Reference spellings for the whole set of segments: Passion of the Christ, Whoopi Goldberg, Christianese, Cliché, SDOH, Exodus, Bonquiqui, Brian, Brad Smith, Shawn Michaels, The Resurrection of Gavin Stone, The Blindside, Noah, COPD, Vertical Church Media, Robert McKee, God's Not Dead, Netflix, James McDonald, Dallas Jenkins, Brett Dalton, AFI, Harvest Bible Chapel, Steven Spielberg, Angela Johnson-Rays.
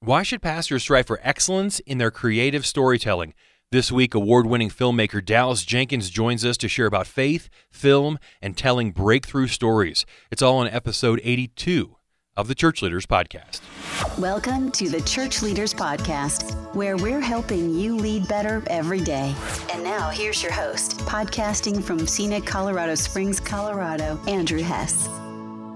Why should pastors strive for excellence in their creative storytelling? This week, award-winning filmmaker Dallas Jenkins joins us to share about faith, film, and telling breakthrough stories. It's all on episode 82 of the Church Leaders Podcast. Welcome to the Church Leaders Podcast, where we're helping you lead better every day. And now, here's your host, podcasting from scenic Colorado Springs, Colorado, Andrew Hess.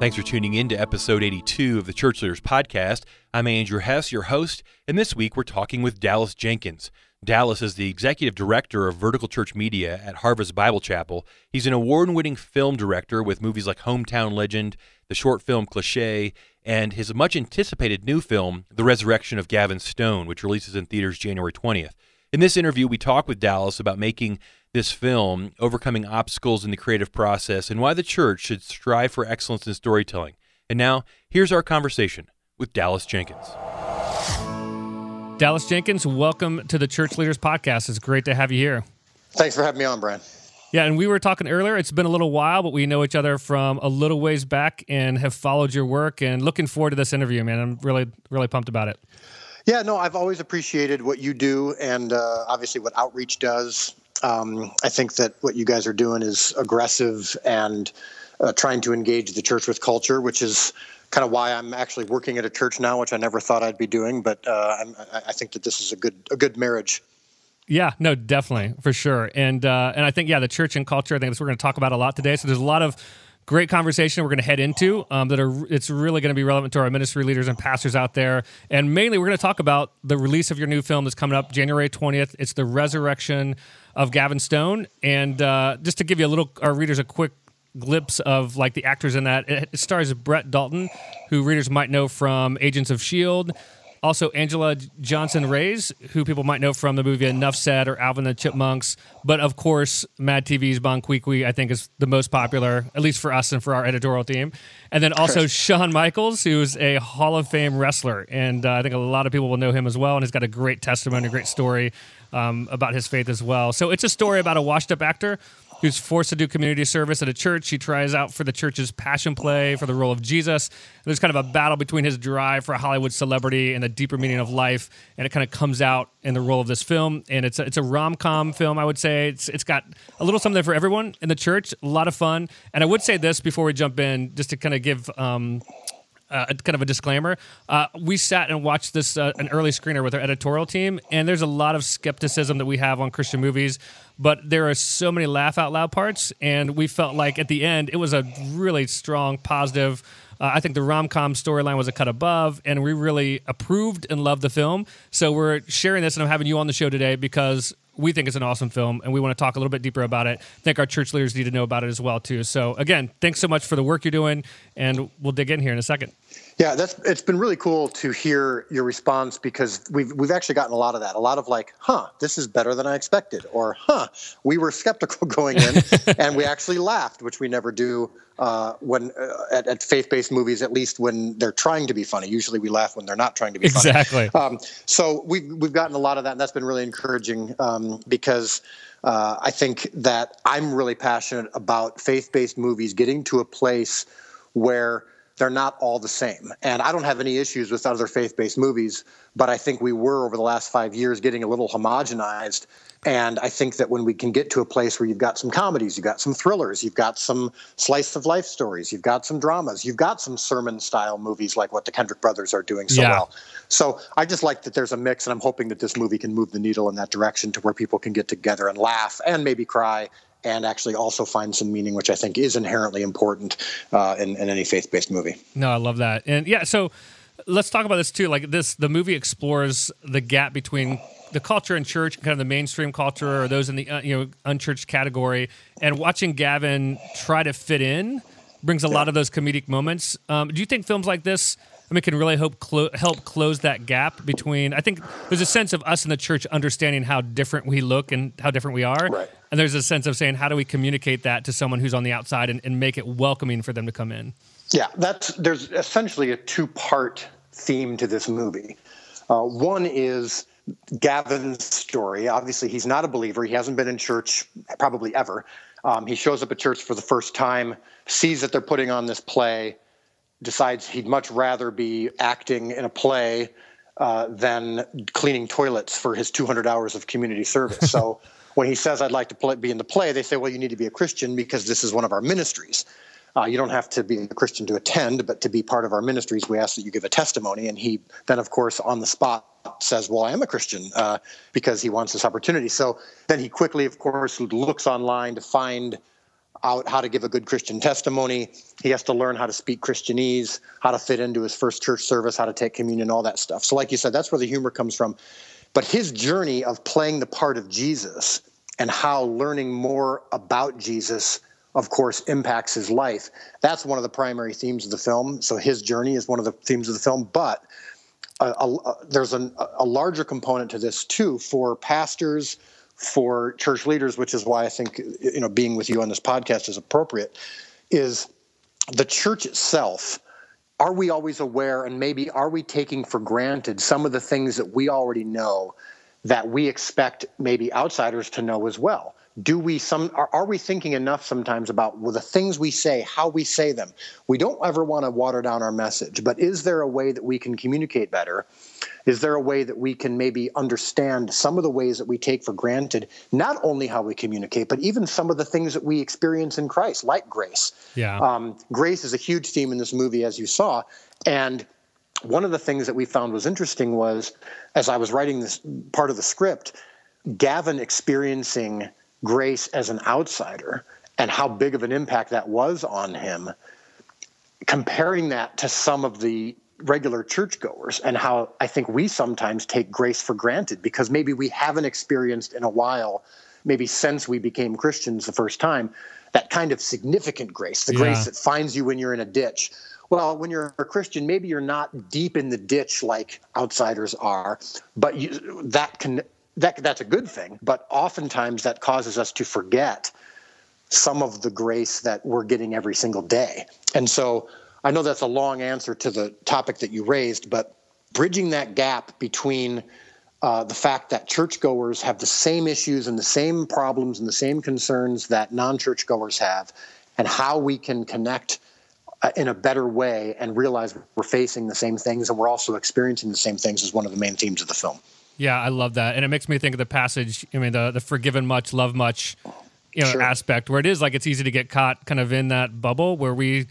Thanks for tuning in to episode 82 of the Church Leaders Podcast. I'm Andrew Hess, your host, and this week we're talking with Dallas Jenkins. Dallas is the executive director of Vertical Church Media at Harvest Bible Chapel. He's an award-winning film director with movies like Hometown Legend, the short film Cliché, and his much-anticipated new film, The Resurrection of Gavin Stone, which releases in theaters January 20th. In this interview, we talk with Dallas about making this film, overcoming obstacles in the creative process, and why the church should strive for excellence in storytelling. And now, here's our conversation with Dallas Jenkins. Dallas Jenkins, welcome to the Church Leaders Podcast. It's great to have you here. Thanks for having me on, Brian. Yeah, and we were talking earlier. It's been a little while, but we know each other from a little ways back and have followed your work and looking forward to this interview, man. I'm really pumped about it. Yeah, no, I've always appreciated what you do and obviously what Outreach does. I think that what you guys are doing is aggressive and trying to engage the church with culture, which is kind of why I'm actually working at a church now, which I never thought I'd be doing, but I think that this is a good marriage. Yeah, no, definitely, for sure. And I think, yeah, the church and culture, I think that's what we're going to talk about a lot today. So there's a lot of great conversation we're going to head into it's really going to be relevant to our ministry leaders and pastors out there. And mainly, we're going to talk about the release of your new film that's coming up January 20th. It's The Resurrection of Gavin Stone. And just to give you our readers a quick glimpse of like the actors in that. It stars Brett Dalton, who readers might know from Agents of Shield. Also Angela Johnson-Rays, who people might know from the movie Enough Said or Alvin the Chipmunks. But of course, Mad TV's Bonquiqui, I think, is the most popular, at least for us and for our editorial team. And then also Shawn Michaels, who's a Hall of Fame wrestler. And I think a lot of people will know him as well. And he's got a great testimony, a great story about his faith as well. So it's a story about a washed-up actor who's forced to do community service at a church. He tries out for the church's passion play for the role of Jesus. There's kind of a battle between his drive for a Hollywood celebrity and the deeper meaning of life, and it kind of comes out in the role of this film. And it's a rom-com film, I would say. It's got a little something for everyone in the church, a lot of fun. And I would say this before we jump in, just to kind of give kind of a disclaimer. We sat and watched this, an early screener with our editorial team, and there's a lot of skepticism that we have on Christian movies, but there are so many laugh out loud parts, and we felt like at the end, it was a really strong, positive. I think the rom-com storyline was a cut above, and we really approved and loved the film. So we're sharing this, and I'm having you on the show today because we think it's an awesome film, and we want to talk a little bit deeper about it. I think our church leaders need to know about it as well, too. So, again, thanks so much for the work you're doing, and we'll dig in here in a second. Yeah, it's been really cool to hear your response because we've actually gotten a lot of that. A lot of like, this is better than I expected, or, we were skeptical going in, and we actually laughed, which we never do at faith-based movies, at least when they're trying to be funny. Usually we laugh when they're not trying to be funny. Exactly. So we've gotten a lot of that, and that's been really encouraging because I think that I'm really passionate about faith-based movies getting to a place where they're not all the same. And I don't have any issues with other faith-based movies, but I think we were, over the last 5 years, getting a little homogenized. And I think that when we can get to a place where you've got some comedies, you've got some thrillers, you've got some slice-of-life stories, you've got some dramas, you've got some sermon-style movies like what the Kendrick brothers are doing so well. So I just like that there's a mix, and I'm hoping that this movie can move the needle in that direction to where people can get together and laugh and maybe cry and actually also find some meaning, which I think is inherently important in any faith-based movie. No, I love that. And yeah, so let's talk about this too. Like the movie explores the gap between the culture in church, kind of the mainstream culture, or those in the unchurched category, and watching Gavin try to fit in brings a lot of those comedic moments. Do you think films like this, I mean, can really help close that gap between? I think there's a sense of us in the church understanding how different we look and how different we are, right. And there's a sense of saying, how do we communicate that to someone who's on the outside and make it welcoming for them to come in? Yeah, there's essentially a two-part theme to this movie. One is Gavin's story. Obviously, he's not a believer. He hasn't been in church probably ever. He shows up at church for the first time, sees that they're putting on this play, decides he'd much rather be acting in a play than cleaning toilets for his 200 hours of community service. So when he says, I'd like to be in the play, they say, well, you need to be a Christian because this is one of our ministries. You don't have to be a Christian to attend, but to be part of our ministries, we ask that you give a testimony. And he then, of course, on the spot says, well, I am a Christian because he wants this opportunity. So then he quickly, of course, looks online to find out how to give a good Christian testimony. He has to learn how to speak Christianese, how to fit into his first church service, how to take communion, all that stuff. So like you said, that's where the humor comes from. But his journey of playing the part of Jesus and how learning more about Jesus, of course, impacts his life. That's one of the primary themes of the film. So his journey is one of the themes of the film. But there's a larger component to this, too, for pastors, for church leaders, which is why I think, you know, being with you on this podcast is appropriate, is the church itself. Are we always aware, and maybe are we taking for granted some of the things that we already know that we expect maybe outsiders to know as well? Do we are we thinking enough sometimes about the things we say, how we say them? We don't ever want to water down our message, but is there a way that we can communicate better? Is there a way that we can maybe understand some of the ways that we take for granted, not only how we communicate, but even some of the things that we experience in Christ, like grace? Yeah. Grace is a huge theme in this movie, as you saw. And one of the things that we found was interesting was, as I was writing this part of the script, Gavin experiencing grace as an outsider and how big of an impact that was on him, comparing that to some of the regular churchgoers and how I think we sometimes take grace for granted because maybe we haven't experienced in a while, maybe since we became Christians the first time, that kind of significant grace, the grace that finds you when you're in a ditch. Well, when you're a Christian, maybe you're not deep in the ditch like outsiders are, but that's a good thing, but oftentimes that causes us to forget some of the grace that we're getting every single day. And so I know that's a long answer to the topic that you raised, but bridging that gap between the fact that churchgoers have the same issues and the same problems and the same concerns that non-churchgoers have, and how we can connect in a better way and realize we're facing the same things and we're also experiencing the same things is one of the main themes of the film. Yeah, I love that. And it makes me think of the passage, I mean, the forgiven much, love much, you know, aspect, where it is like it's easy to get caught kind of in that bubble where we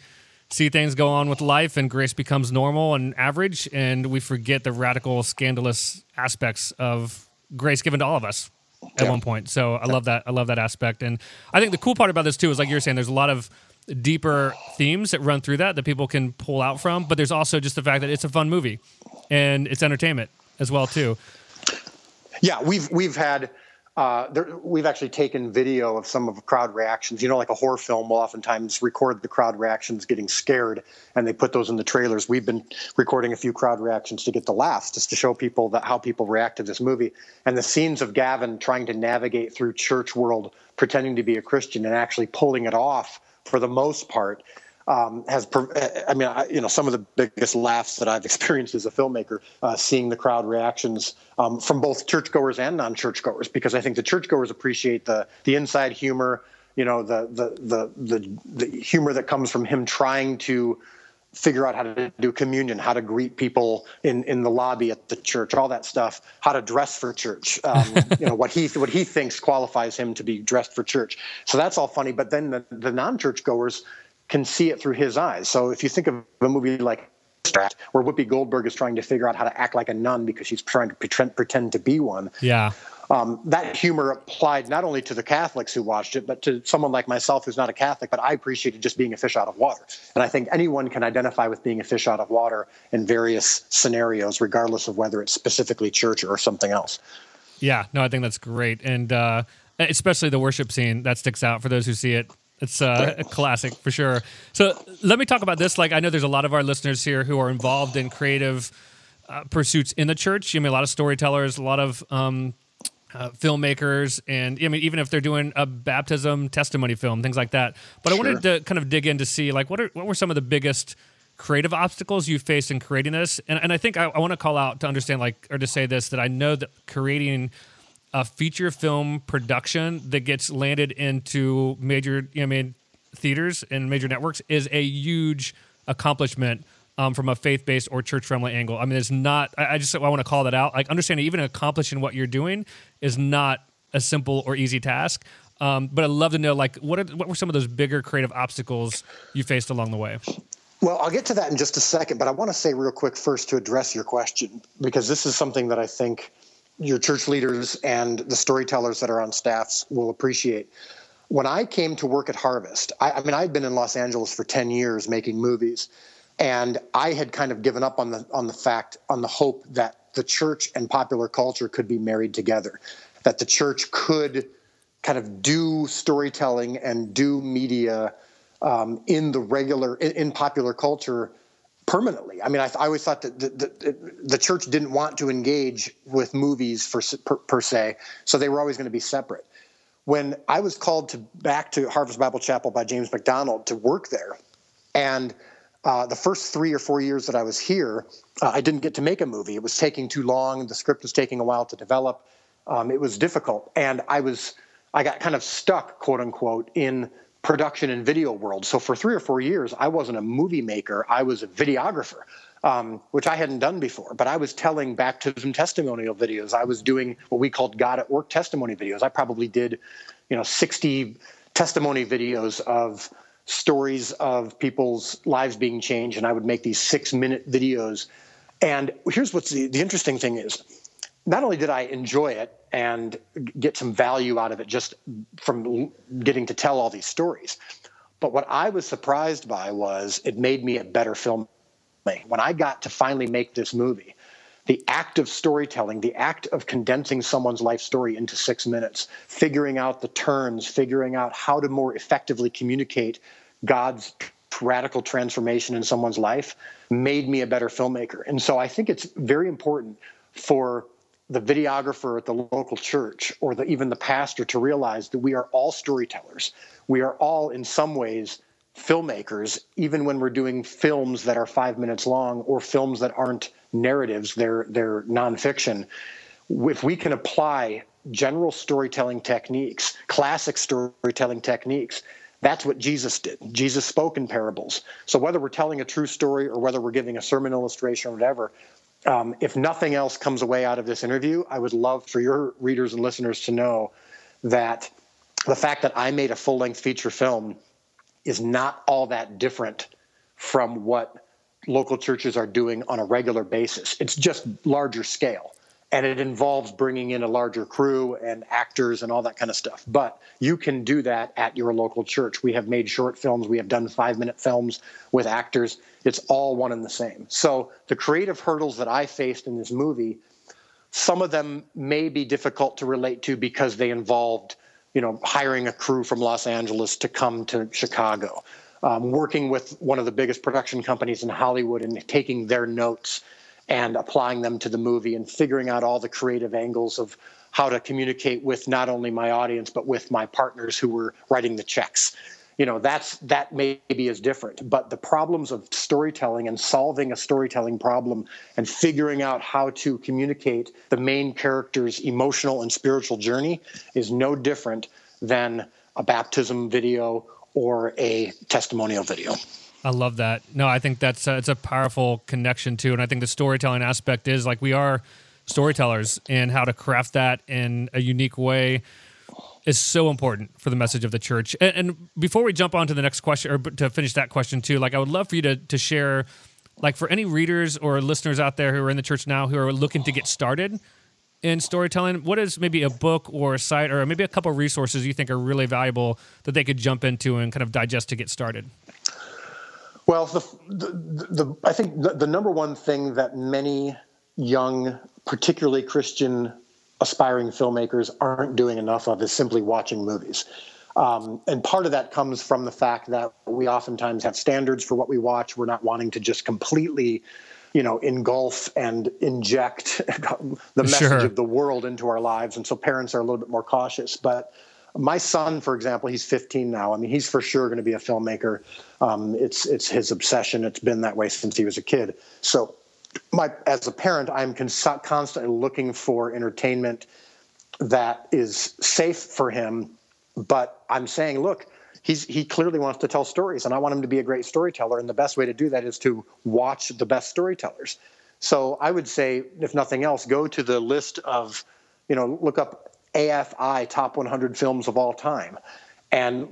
see things go on with life and grace becomes normal and average, and we forget the radical, scandalous aspects of grace given to all of us at one point. So I love that. I love that aspect. And I think the cool part about this, too, is like you're saying, there's a lot of deeper themes that run through that people can pull out from, but there's also just the fact that it's a fun movie and it's entertainment as well, too. Yeah, we've had we've actually taken video of some of crowd reactions. You know, like a horror film will oftentimes record the crowd reactions getting scared, and they put those in the trailers. We've been recording a few crowd reactions to get the laughs, just to show people that how people react to this movie. And the scenes of Gavin trying to navigate through church world, pretending to be a Christian, and actually pulling it off for the most part. Some of the biggest laughs that I've experienced as a filmmaker, seeing the crowd reactions from both churchgoers and non-churchgoers, because I think the churchgoers appreciate the inside humor, you know, the humor that comes from him trying to figure out how to do communion, how to greet people in the lobby at the church, all that stuff, how to dress for church, you know, what he thinks qualifies him to be dressed for church. So that's all funny. But then the non-churchgoers can see it through his eyes. So if you think of a movie like Sister Act, where Whoopi Goldberg is trying to figure out how to act like a nun because she's trying to pretend to be one. Yeah. That humor applied not only to the Catholics who watched it, but to someone like myself who's not a Catholic, but I appreciated just being a fish out of water. And I think anyone can identify with being a fish out of water in various scenarios, regardless of whether it's specifically church or something else. Yeah, no, I think that's great. And especially the worship scene, that sticks out for those who see it. It's a classic for sure. So let me talk about this. Like, I know there's a lot of our listeners here who are involved in creative pursuits in the church. I mean, a lot of storytellers, a lot of filmmakers, and I mean, even if they're doing a baptism testimony film, things like that. But I wanted to kind of dig in to see, like, what were some of the biggest creative obstacles you faced in creating this? And I think I want to call out to understand, like, or to say this, that I know that creating a feature film production that gets landed into major theaters and major networks is a huge accomplishment from a faith-based or church-friendly angle. I mean, it's not, I want to call that out. Like, understanding even accomplishing what you're doing is not a simple or easy task. But I'd love to know, like, what were some of those bigger creative obstacles you faced along the way? Well, I'll get to that in just a second, but I want to say real quick first to address your question, because this is something that I think your church leaders and the storytellers that are on staffs will appreciate. When I came to work at Harvest, I mean, I'd been in Los Angeles for 10 years making movies, and I had kind of given up on the hope that the church and popular culture could be married together, that the church could kind of do storytelling and do media in popular culture permanently. I mean, I always thought that the church didn't want to engage with movies per se, so they were always going to be separate. When I was called back to Harvest Bible Chapel by James McDonald to work there, and the first 3 or 4 years that I was here, I didn't get to make a movie. It was taking too long. The script was taking a while to develop. It was difficult, and I got kind of stuck, quote unquote, in production and video world. So for 3 or 4 years, I wasn't a movie maker. I was a videographer, which I hadn't done before. But I was telling baptism testimonial videos. I was doing what we called God at Work testimony videos. I probably did, 60 testimony videos of stories of people's lives being changed. And I would make these 6-minute videos. And here's what's the interesting thing is, not only did I enjoy it and get some value out of it just from getting to tell all these stories, but what I was surprised by was it made me a better filmmaker. When I got to finally make this movie, the act of storytelling, the act of condensing someone's life story into 6 minutes, figuring out the turns, figuring out how to more effectively communicate God's radical transformation in someone's life, made me a better filmmaker. And so I think it's very important for the videographer at the local church or even the pastor to realize that we are all storytellers. We are all in some ways filmmakers, even when we're doing films that are 5 minutes long or films that aren't narratives, they're nonfiction. If we can apply general storytelling techniques, classic storytelling techniques, that's what Jesus did. Jesus spoke in parables. So whether we're telling a true story or whether we're giving a sermon illustration or whatever, if nothing else comes away out of this interview, I would love for your readers and listeners to know that the fact that I made a full-length feature film is not all that different from what local churches are doing on a regular basis. It's just larger scale, and it involves bringing in a larger crew and actors and all that kind of stuff. But you can do that at your local church. We have made short films. We have done 5-minute films with actors. It's all one and the same. So the creative hurdles that I faced in this movie, some of them may be difficult to relate to because they involved, hiring a crew from Los Angeles to come to Chicago, working with one of the biggest production companies in Hollywood and taking their notes and applying them to the movie and figuring out all the creative angles of how to communicate with not only my audience, but with my partners who were writing the checks. That maybe is different, but the problems of storytelling and solving a storytelling problem and figuring out how to communicate the main character's emotional and spiritual journey is no different than a baptism video or a testimonial video. I love that. No, I think that's it's a powerful connection too, and I think the storytelling aspect is like we are storytellers, and how to craft that in a unique way is so important for the message of the church. And before we jump on to the next question, or to finish that question too, like I would love for you to share, like for any readers or listeners out there who are in the church now who are looking to get started in storytelling, what is maybe a book or a site or maybe a couple of resources you think are really valuable that they could jump into and kind of digest to get started? Well, I think the number one thing that many young, particularly Christian aspiring filmmakers aren't doing enough of is simply watching movies. And part of that comes from the fact that we oftentimes have standards for what we watch. We're not wanting to just completely, engulf and inject the message of the world into our lives. And so parents are a little bit more cautious. But my son, for example, he's 15 now. I mean, he's for sure going to be a filmmaker. It's his obsession. It's been that way since he was a kid. So as a parent, I'm constantly looking for entertainment that is safe for him. But I'm saying, look, he clearly wants to tell stories, and I want him to be a great storyteller. And the best way to do that is to watch the best storytellers. So I would say, if nothing else, go to the list of, you know, look up AFI top 100 films of all time, and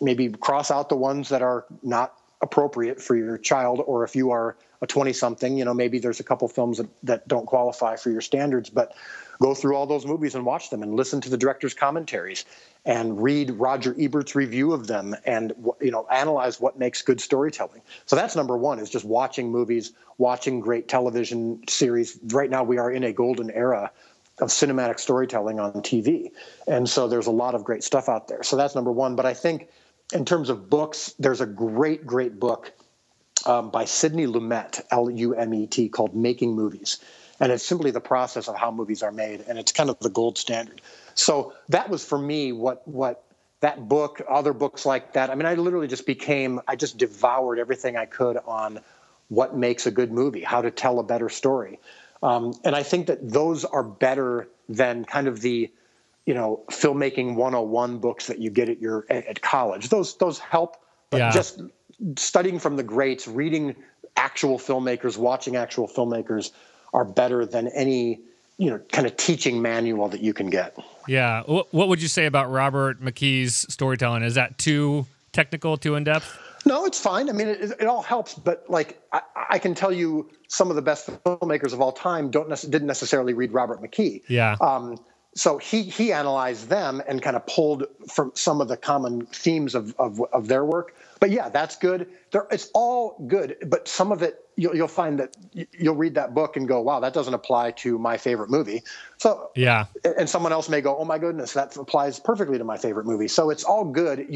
maybe cross out the ones that are not appropriate for your child, or if you are a 20-something, maybe there's a couple films that don't qualify for your standards, but go through all those movies and watch them and listen to the director's commentaries and read Roger Ebert's review of them and, analyze what makes good storytelling. So that's number one, is just watching movies, watching great television series. Right now we are in a golden era of cinematic storytelling on TV. And so there's a lot of great stuff out there. So that's number one. But I think in terms of books, there's a great, great book by Sidney Lumet, L-U-M-E-T, called Making Movies. And it's simply the process of how movies are made, and it's kind of the gold standard. So that was for me what that book, other books like that. I mean, I literally just devoured everything I could on what makes a good movie, how to tell a better story. And I think that those are better than kind of the, filmmaking 101 books that you get at college. Those help, but just studying from the greats, reading actual filmmakers, watching actual filmmakers are better than any, kind of teaching manual that you can get. Yeah. What would you say about Robert McKee's storytelling? Is that too technical, too in-depth? No, it's fine. I mean, it all helps, but I can tell you some of the best filmmakers of all time didn't necessarily read Robert McKee. Yeah. So he analyzed them and kind of pulled from some of the common themes of their work. But yeah, that's good. It's all good, but some of it you'll find that you'll read that book and go, "Wow, that doesn't apply to my favorite movie." So yeah, and someone else may go, "Oh my goodness, that applies perfectly to my favorite movie." So it's all good.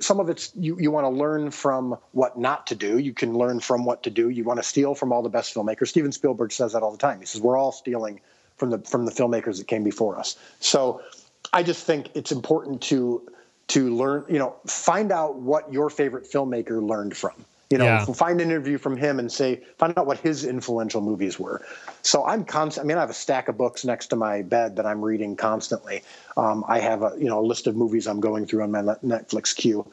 Some of it's you want to learn from what not to do. You can learn from what to do. You want to steal from all the best filmmakers. Steven Spielberg says that all the time. He says we're all stealing from the filmmakers that came before us. So I just think it's important to learn, find out what your favorite filmmaker learned from, find an interview from him and find out what his influential movies were. So I have a stack of books next to my bed that I'm reading constantly. I have a list of movies I'm going through on my Netflix queue.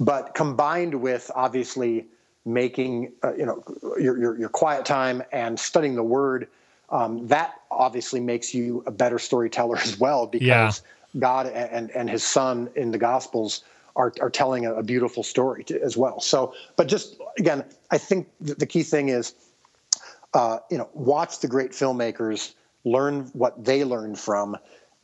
But combined with obviously making, your quiet time and studying the word, that obviously makes you a better storyteller as well, because God and his son in the Gospels are telling a beautiful story as well. So, but just again, I think the key thing is, watch the great filmmakers, learn what they learned from,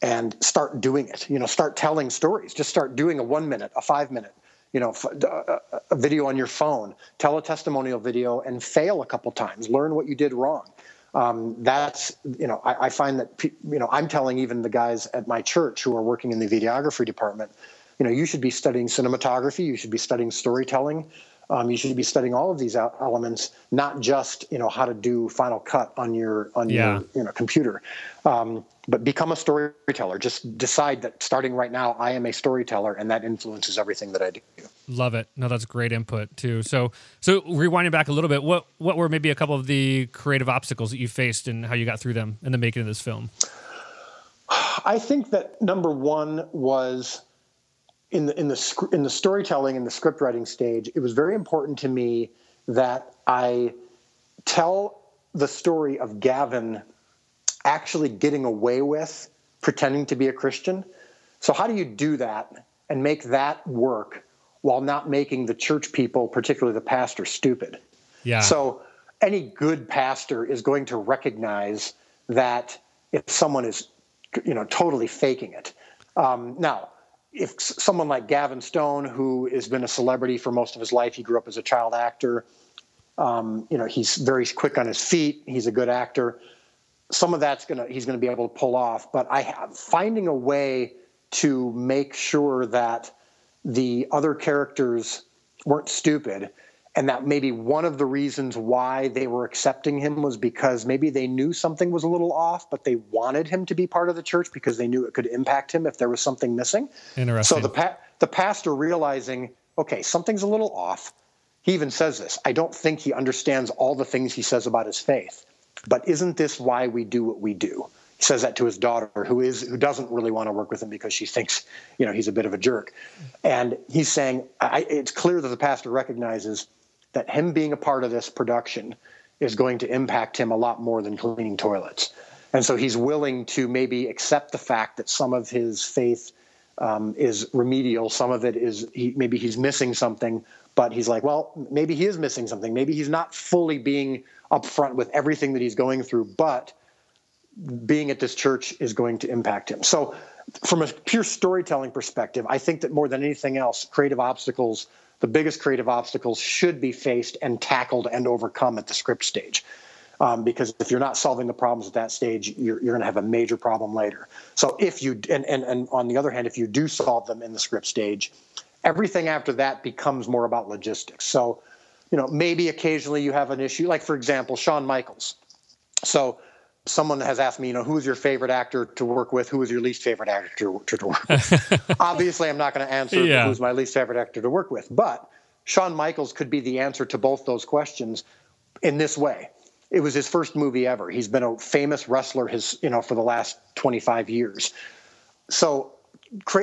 and start doing it. Start telling stories. Just start doing a 1 minute, a 5 minute, a video on your phone. Tell a testimonial video and fail a couple times. Learn what you did wrong. I find that, I'm telling even the guys at my church who are working in the videography department, you should be studying cinematography, you should be studying storytelling, you should be studying all of these elements, not just, how to do Final Cut on your computer. But become a storyteller. Just decide that starting right now, I am a storyteller, and that influences everything that I do. Love it. No, that's great input too. So rewinding back a little bit, what were maybe a couple of the creative obstacles that you faced and how you got through them in the making of this film? I think that number one was in the storytelling and the script writing stage. It was very important to me that I tell the story of Gavin actually getting away with pretending to be a Christian. So how do you do that and make that work while not making the church people, particularly the pastor, stupid? Yeah. So any good pastor is going to recognize that if someone is, totally faking it. Now, if someone like Gavin Stone, who has been a celebrity for most of his life, he grew up as a child actor. He's very quick on his feet. He's a good actor. Some of that's he's going to be able to pull off, but finding a way to make sure that the other characters weren't stupid, and that maybe one of the reasons why they were accepting him was because maybe they knew something was a little off, but they wanted him to be part of the church because they knew it could impact him if there was something missing. Interesting. So the pastor realizing, okay, something's a little off. He even says this. I don't think he understands all the things he says about his faith. But isn't this why we do what we do? says that to his daughter, who doesn't really want to work with him because she thinks, you know, he's a bit of a jerk. And he's saying, it's clear that the pastor recognizes that him being a part of this production is going to impact him a lot more than cleaning toilets. And so he's willing to maybe accept the fact that some of his faith is remedial. Some of it is maybe he's missing something, but he's like, well, maybe he is missing something. Maybe he's not fully being upfront with everything that he's going through, but being at this church is going to impact him. So from a pure storytelling perspective, I think that more than anything else, creative obstacles, the biggest creative obstacles should be faced and tackled and overcome at the script stage. Because if you're not solving the problems at that stage, you're going to have a major problem later. So if you, and on the other hand, if you do solve them in the script stage, everything after that becomes more about logistics. So, you know, maybe occasionally you have an issue, like, for example, Shawn Michaels. So someone has asked me, you know, who's your favorite actor to work with? Who is your least favorite actor to work with? Obviously, I'm not going to answer who's my least favorite actor to work with. But Shawn Michaels could be the answer to both those questions in this way. It was his first movie ever. He's been a famous wrestler for the last 25 years. So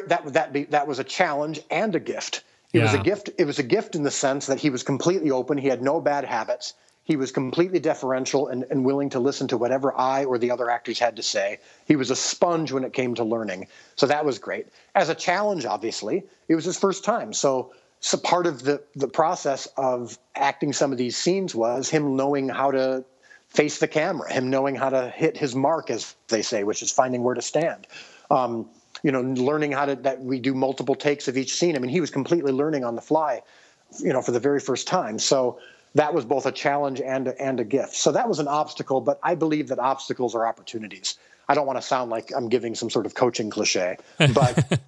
that was a challenge and a gift. It was a gift. It was a gift in the sense that he was completely open. He had no bad habits. He was completely deferential and willing to listen to whatever I or the other actors had to say. He was a sponge when it came to learning. So that was great. As a challenge, obviously, it was his first time. So part of the process of acting some of these scenes was him knowing how to face the camera, him knowing how to hit his mark, as they say, which is finding where to stand. Learning that we do multiple takes of each scene. I mean, he was completely learning on the fly, for the very first time. So that was both a challenge and a gift. So that was an obstacle, but I believe that obstacles are opportunities. I don't want to sound like I'm giving some sort of coaching cliche, but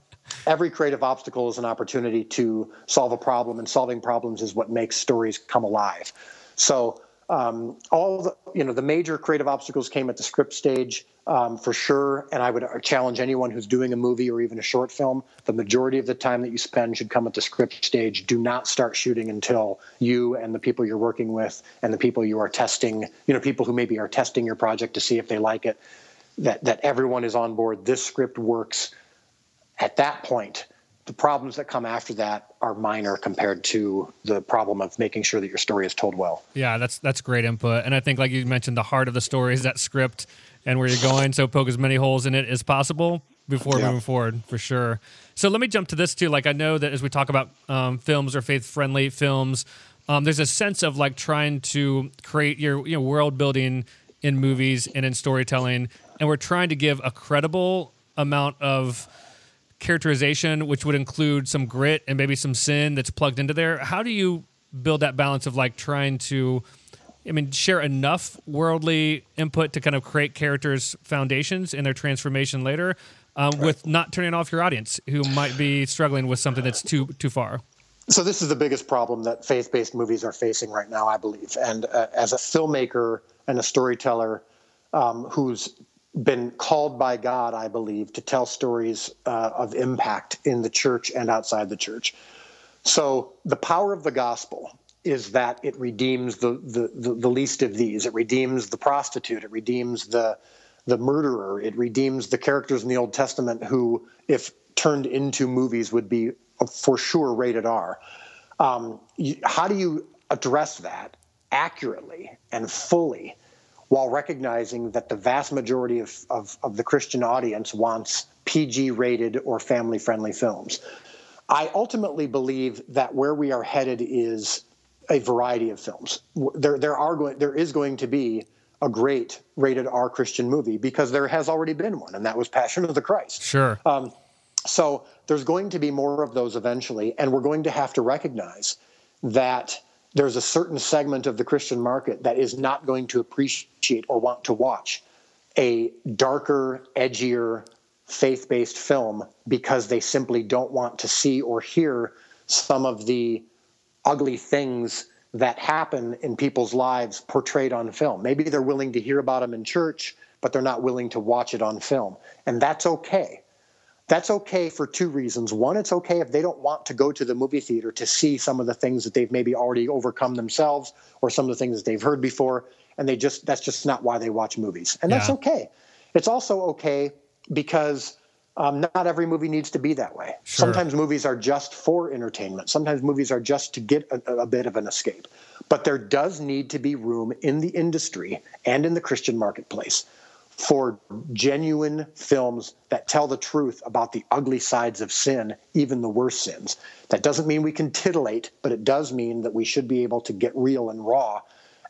every creative obstacle is an opportunity to solve a problem, and solving problems is what makes stories come alive. So the major creative obstacles came at the script stage for sure, and I would challenge anyone who's doing a movie or even a short film, the majority of the time that you spend should come at the script stage. Do not start shooting until you and the people you're working with and the people you are testing, people who maybe are testing your project to see if they like it, that everyone is on board, this script works. At that point, the problems that come after that are minor compared to the problem of making sure that your story is told well. Yeah, that's great input. And I think, like you mentioned, the heart of the story is that script and where you're going, so poke as many holes in it as possible before moving forward, for sure. So let me jump to this, too. Like, I know that as we talk about films or faith-friendly films, there's a sense of, like, trying to create your world-building in movies and in storytelling, and we're trying to give a credible amount of characterization, which would include some grit and maybe some sin that's plugged into there. How do you build that balance of like trying to, share enough worldly input to kind of create characters' foundations and their transformation later with not turning off your audience who might be struggling with something that's too far? So this is the biggest problem that faith-based movies are facing right now, I believe. And as a filmmaker and a storyteller who's been called by God, I believe, to tell stories of impact in the church and outside the church. So the power of the gospel is that it redeems the least of these. It redeems the prostitute. It redeems the murderer. It redeems the characters in the Old Testament who, if turned into movies, would be for sure rated R. How do you address that accurately and fully, while recognizing that the vast majority of the Christian audience wants PG-rated or family-friendly films? I ultimately believe that where we are headed is a variety of films. There is going to be a great rated R Christian movie because there has already been one, and that was Passion of the Christ. Sure. So there's going to be more of those eventually, and we're going to have to recognize that there's a certain segment of the Christian market that is not going to appreciate or want to watch a darker, edgier, faith-based film because they simply don't want to see or hear some of the ugly things that happen in people's lives portrayed on film. Maybe they're willing to hear about them in church, but they're not willing to watch it on film. And that's okay. That's okay for two reasons. One, it's okay if they don't want to go to the movie theater to see some of the things that they've maybe already overcome themselves or some of the things that they've heard before, and that's just not why they watch movies. And that's okay. It's also okay because not every movie needs to be that way. Sure. Sometimes movies are just for entertainment. Sometimes movies are just to get a bit of an escape. But there does need to be room in the industry and in the Christian marketplace for genuine films that tell the truth about the ugly sides of sin, even the worst sins. That doesn't mean we can titillate, but it does mean that we should be able to get real and raw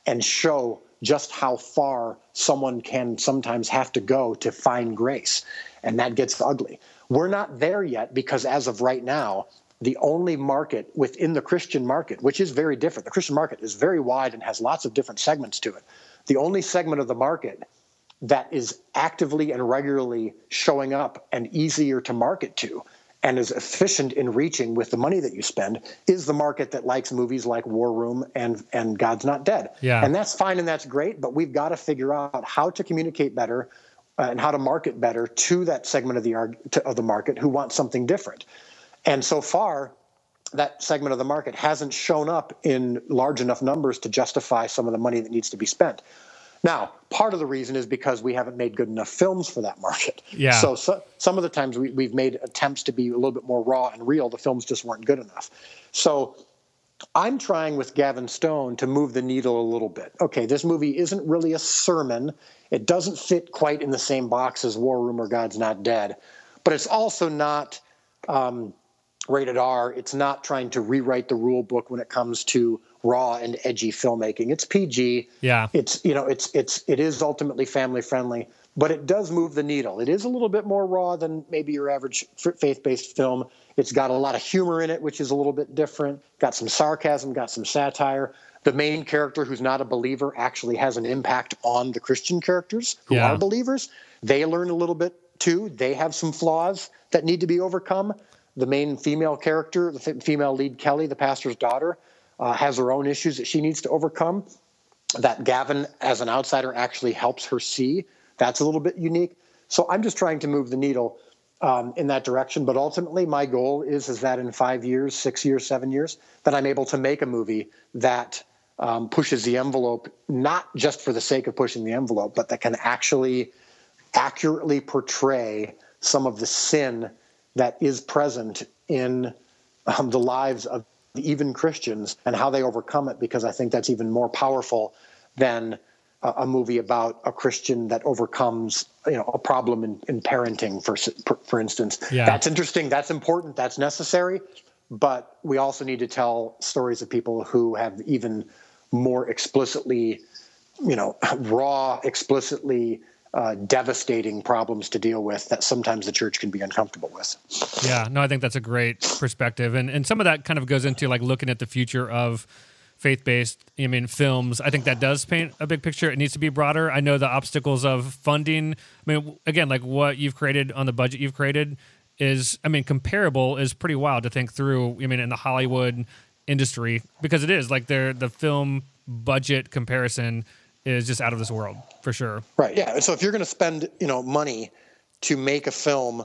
and show just how far someone can sometimes have to go to find grace. And that gets ugly. We're not there yet because as of right now, the only market within the Christian market, which is very different, the Christian market is very wide and has lots of different segments to it. The only segment of the market that is actively and regularly showing up and easier to market to and is efficient in reaching with the money that you spend is the market that likes movies like War Room and God's Not Dead. Yeah. And that's fine and that's great, but we've got to figure out how to communicate better and how to market better to that segment of the market who wants something different. And so far, that segment of the market hasn't shown up in large enough numbers to justify some of the money that needs to be spent. Now, part of the reason is because we haven't made good enough films for that market. Yeah. So some of the times we've made attempts to be a little bit more raw and real. The films just weren't good enough. So I'm trying with Gavin Stone to move the needle a little bit. Okay, this movie isn't really a sermon. It doesn't fit quite in the same box as War Room or God's Not Dead. But it's also not rated R. It's not trying to rewrite the rule book when it comes to raw and edgy filmmaking. It's PG. Yeah. It is ultimately family friendly, but it does move the needle. It is a little bit more raw than maybe your average faith-based film. It's got a lot of humor in it, which is a little bit different. Got some sarcasm, got some satire. The main character who's not a believer actually has an impact on the Christian characters who are believers. They learn a little bit too. They have some flaws that need to be overcome. The main female character, the female lead Kelly, the pastor's daughter, has her own issues that she needs to overcome that Gavin, as an outsider, actually helps her see. That's a little bit unique. So I'm just trying to move the needle in that direction. But ultimately, my goal is that in 5 years, 6 years, 7 years, that I'm able to make a movie that pushes the envelope, not just for the sake of pushing the envelope, but that can actually accurately portray some of the sin that is present in the lives of even Christians and how they overcome it, because I think that's even more powerful than a movie about a Christian that overcomes, a problem in parenting, for instance. Yeah. That's interesting. That's important. That's necessary. But we also need to tell stories of people who have even more explicitly, raw, explicitly devastating problems to deal with that sometimes the church can be uncomfortable with. Yeah, no, I think that's a great perspective. And some of that kind of goes into like looking at the future of faith-based, films. I think that does paint a big picture. It needs to be broader. I know the obstacles of funding. Again, like what you've created on the budget you've created is, comparable is pretty wild to think through, in the Hollywood industry, because it is like the film budget comparison is just out of this world, for sure. Right, yeah. So if you're going to spend, money to make a film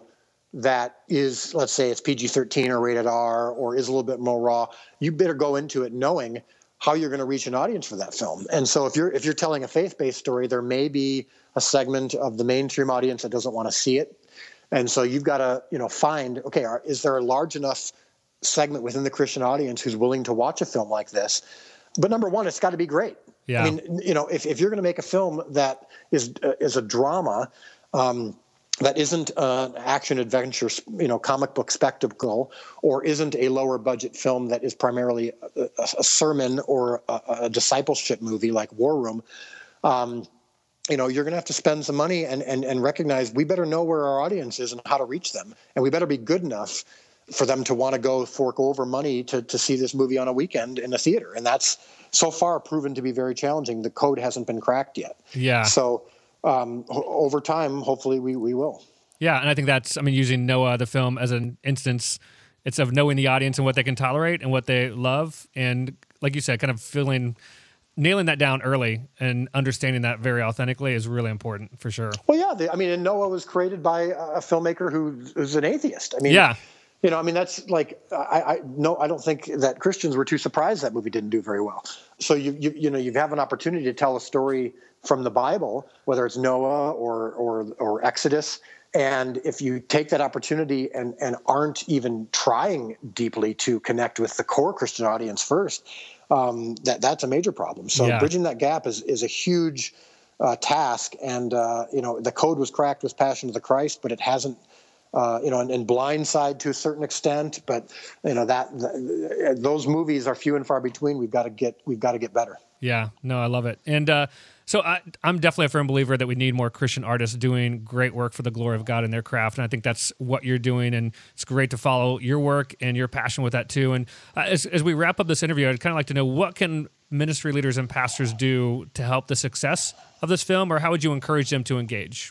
that is, let's say it's PG-13 or rated R or is a little bit more raw, you better go into it knowing how you're going to reach an audience for that film. And so if you're telling a faith-based story, there may be a segment of the mainstream audience that doesn't want to see it. And so you've got to, find, okay, is there a large enough segment within the Christian audience who's willing to watch a film like this? But number one, it's got to be great. Yeah. If you're going to make a film that is a drama that isn't an action-adventure, comic book spectacle, or isn't a lower-budget film that is primarily a sermon or a discipleship movie like War Room, you're going to have to spend some money and recognize we better know where our audience is and how to reach them, and we better be good enough for them to want to go fork over money to see this movie on a weekend in a theater. And that's so far proven to be very challenging. The code hasn't been cracked yet. Yeah. So over time, hopefully we will. Yeah. And I think that's, using Noah, the film, as an instance, it's of knowing the audience and what they can tolerate and what they love. And like you said, kind of nailing that down early and understanding that very authentically is really important, for sure. Well, yeah. And Noah was created by a filmmaker who's an atheist. You know, I mean, that's like, I don't think that Christians were too surprised that movie didn't do very well. So you have an opportunity to tell a story from the Bible, whether it's Noah or Exodus. And if you take that opportunity and aren't even trying deeply to connect with the core Christian audience first, that's a major problem. So bridging that gap is a huge task. And, the code was cracked with Passion of the Christ, but it hasn't, and Blindside to a certain extent, but those movies are few and far between. We've got to get better. Yeah, no, I love it. And so I'm definitely a firm believer that we need more Christian artists doing great work for the glory of God in their craft. And I think that's what you're doing. And it's great to follow your work and your passion with that too. And as we wrap up this interview, I'd kind of like to know, what can ministry leaders and pastors do to help the success of this film, or how would you encourage them to engage?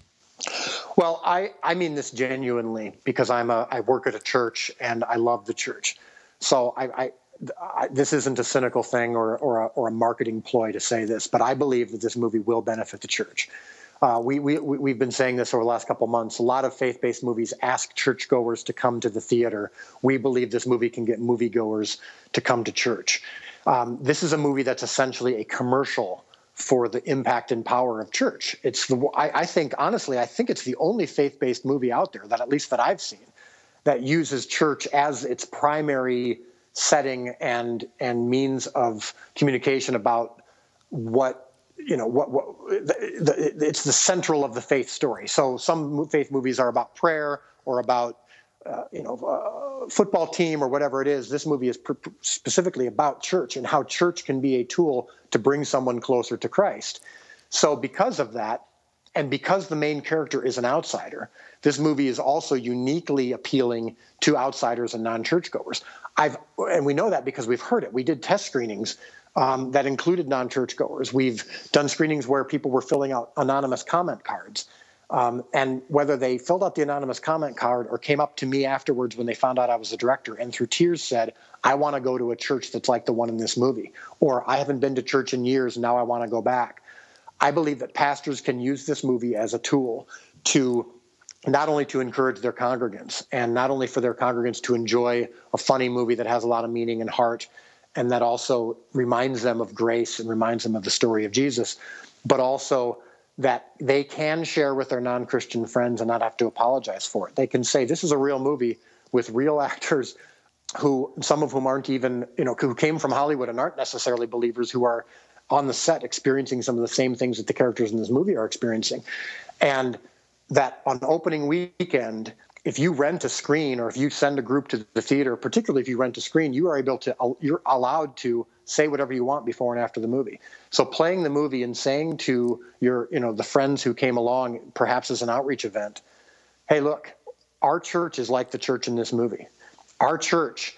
Well, I mean this genuinely, because I work at a church and I love the church. So I this isn't a cynical thing or a marketing ploy to say this, but I believe that this movie will benefit the church. We've been saying this over the last couple of months. A lot of faith-based movies ask churchgoers to come to the theater. We believe this movie can get moviegoers to come to church. This is a movie that's essentially a commercial for the impact and power of church. I think it's the only faith-based movie out there that, at least that I've seen, that uses church as its primary setting and means of communication about it's the central of the faith story. So some faith movies are about prayer or about football team or whatever it is. This movie is specifically about church and how church can be a tool to bring someone closer to Christ. So because of that, and because the main character is an outsider, this movie is also uniquely appealing to outsiders and non-churchgoers. And we know that because we've heard it. We did test screenings that included non-churchgoers. We've done screenings where people were filling out anonymous comment cards. And whether they filled out the anonymous comment card or came up to me afterwards when they found out I was the director and through tears said, I want to go to a church that's like the one in this movie, or I haven't been to church in years, now I want to go back. I believe that pastors can use this movie as a tool to not only to encourage their congregants and not only for their congregants to enjoy a funny movie that has a lot of meaning and heart and that also reminds them of grace and reminds them of the story of Jesus, but also that they can share with their non-Christian friends and not have to apologize for it. They can say, this is a real movie with real actors who, some of whom aren't even, who came from Hollywood and aren't necessarily believers, who are on the set experiencing some of the same things that the characters in this movie are experiencing. And that on opening weekend, if you rent a screen or if you send a group to the theater, particularly if you rent a screen, you're allowed to say whatever you want before and after the movie. So playing the movie and saying to the friends who came along, perhaps as an outreach event, hey, look, our church is like the church in this movie. Our church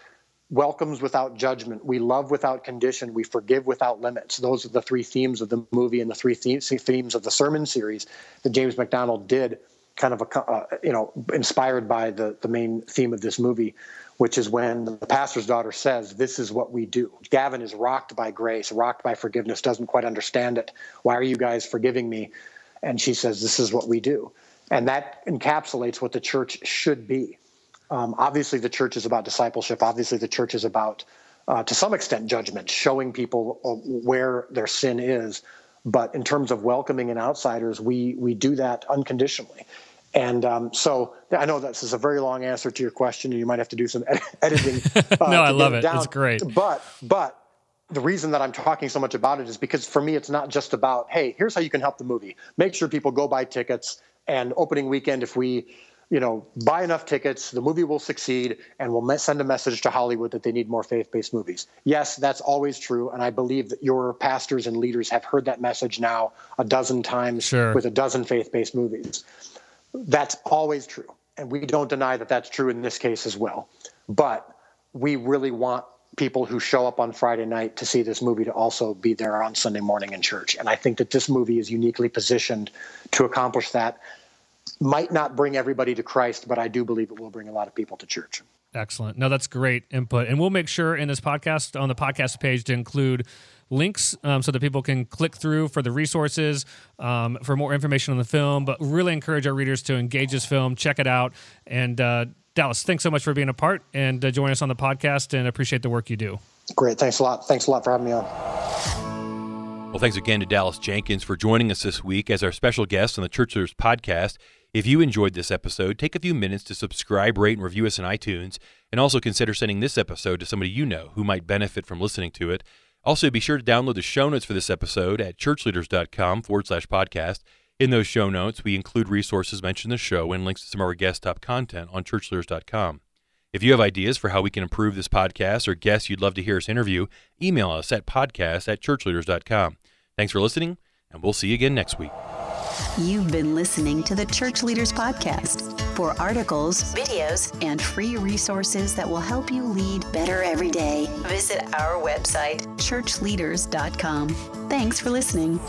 welcomes without judgment. We love without condition. We forgive without limits. Those are the three themes of the movie and the three themes of the sermon series that James McDonald did, kind of inspired by the main theme of this movie, which is when the pastor's daughter says, this is what we do. Gavin is rocked by grace, rocked by forgiveness, doesn't quite understand it. Why are you guys forgiving me? And she says, this is what we do. And that encapsulates what the church should be. Obviously, the church is about discipleship. Obviously, the church is about, to some extent, judgment, showing people where their sin is. But in terms of welcoming in outsiders, we do that unconditionally. And so I know this is a very long answer to your question, and you might have to do some editing. No, I love it. It's great. But the reason that I'm talking so much about it is because for me, it's not just about, hey, here's how you can help the movie. Make sure people go buy tickets. And opening weekend, if we buy enough tickets, the movie will succeed, and we'll send a message to Hollywood that they need more faith-based movies. Yes, that's always true, and I believe that your pastors and leaders have heard that message now 12 times with 12 faith-based movies. That's always true, and we don't deny that that's true in this case as well. But we really want people who show up on Friday night to see this movie to also be there on Sunday morning in church, and I think that this movie is uniquely positioned to accomplish that. Might not bring everybody to Christ, but I do believe it will bring a lot of people to church. Excellent. No, that's great input. And we'll make sure in this podcast, on the podcast page, to include links so that people can click through for the resources, for more information on the film, but really encourage our readers to engage this film, check it out, and Dallas, thanks so much for being a part and joining us on the podcast, and appreciate the work you do. Great. Thanks a lot. Thanks a lot for having me on. Well, thanks again to Dallas Jenkins for joining us this week as our special guest on the Church Leaders Podcast. If you enjoyed this episode, take a few minutes to subscribe, rate, and review us on iTunes, and also consider sending this episode to somebody you know who might benefit from listening to it. Also, be sure to download the show notes for this episode at churchleaders.com/podcast. In those show notes, we include resources mentioned in the show and links to some of our guest top content on churchleaders.com. If you have ideas for how we can improve this podcast or guests you'd love to hear us interview, email us at podcast@churchleaders.com. Thanks for listening, and we'll see you again next week. You've been listening to the Church Leaders Podcast. For articles, videos, and free resources that will help you lead better every day, visit our website, churchleaders.com. Thanks for listening.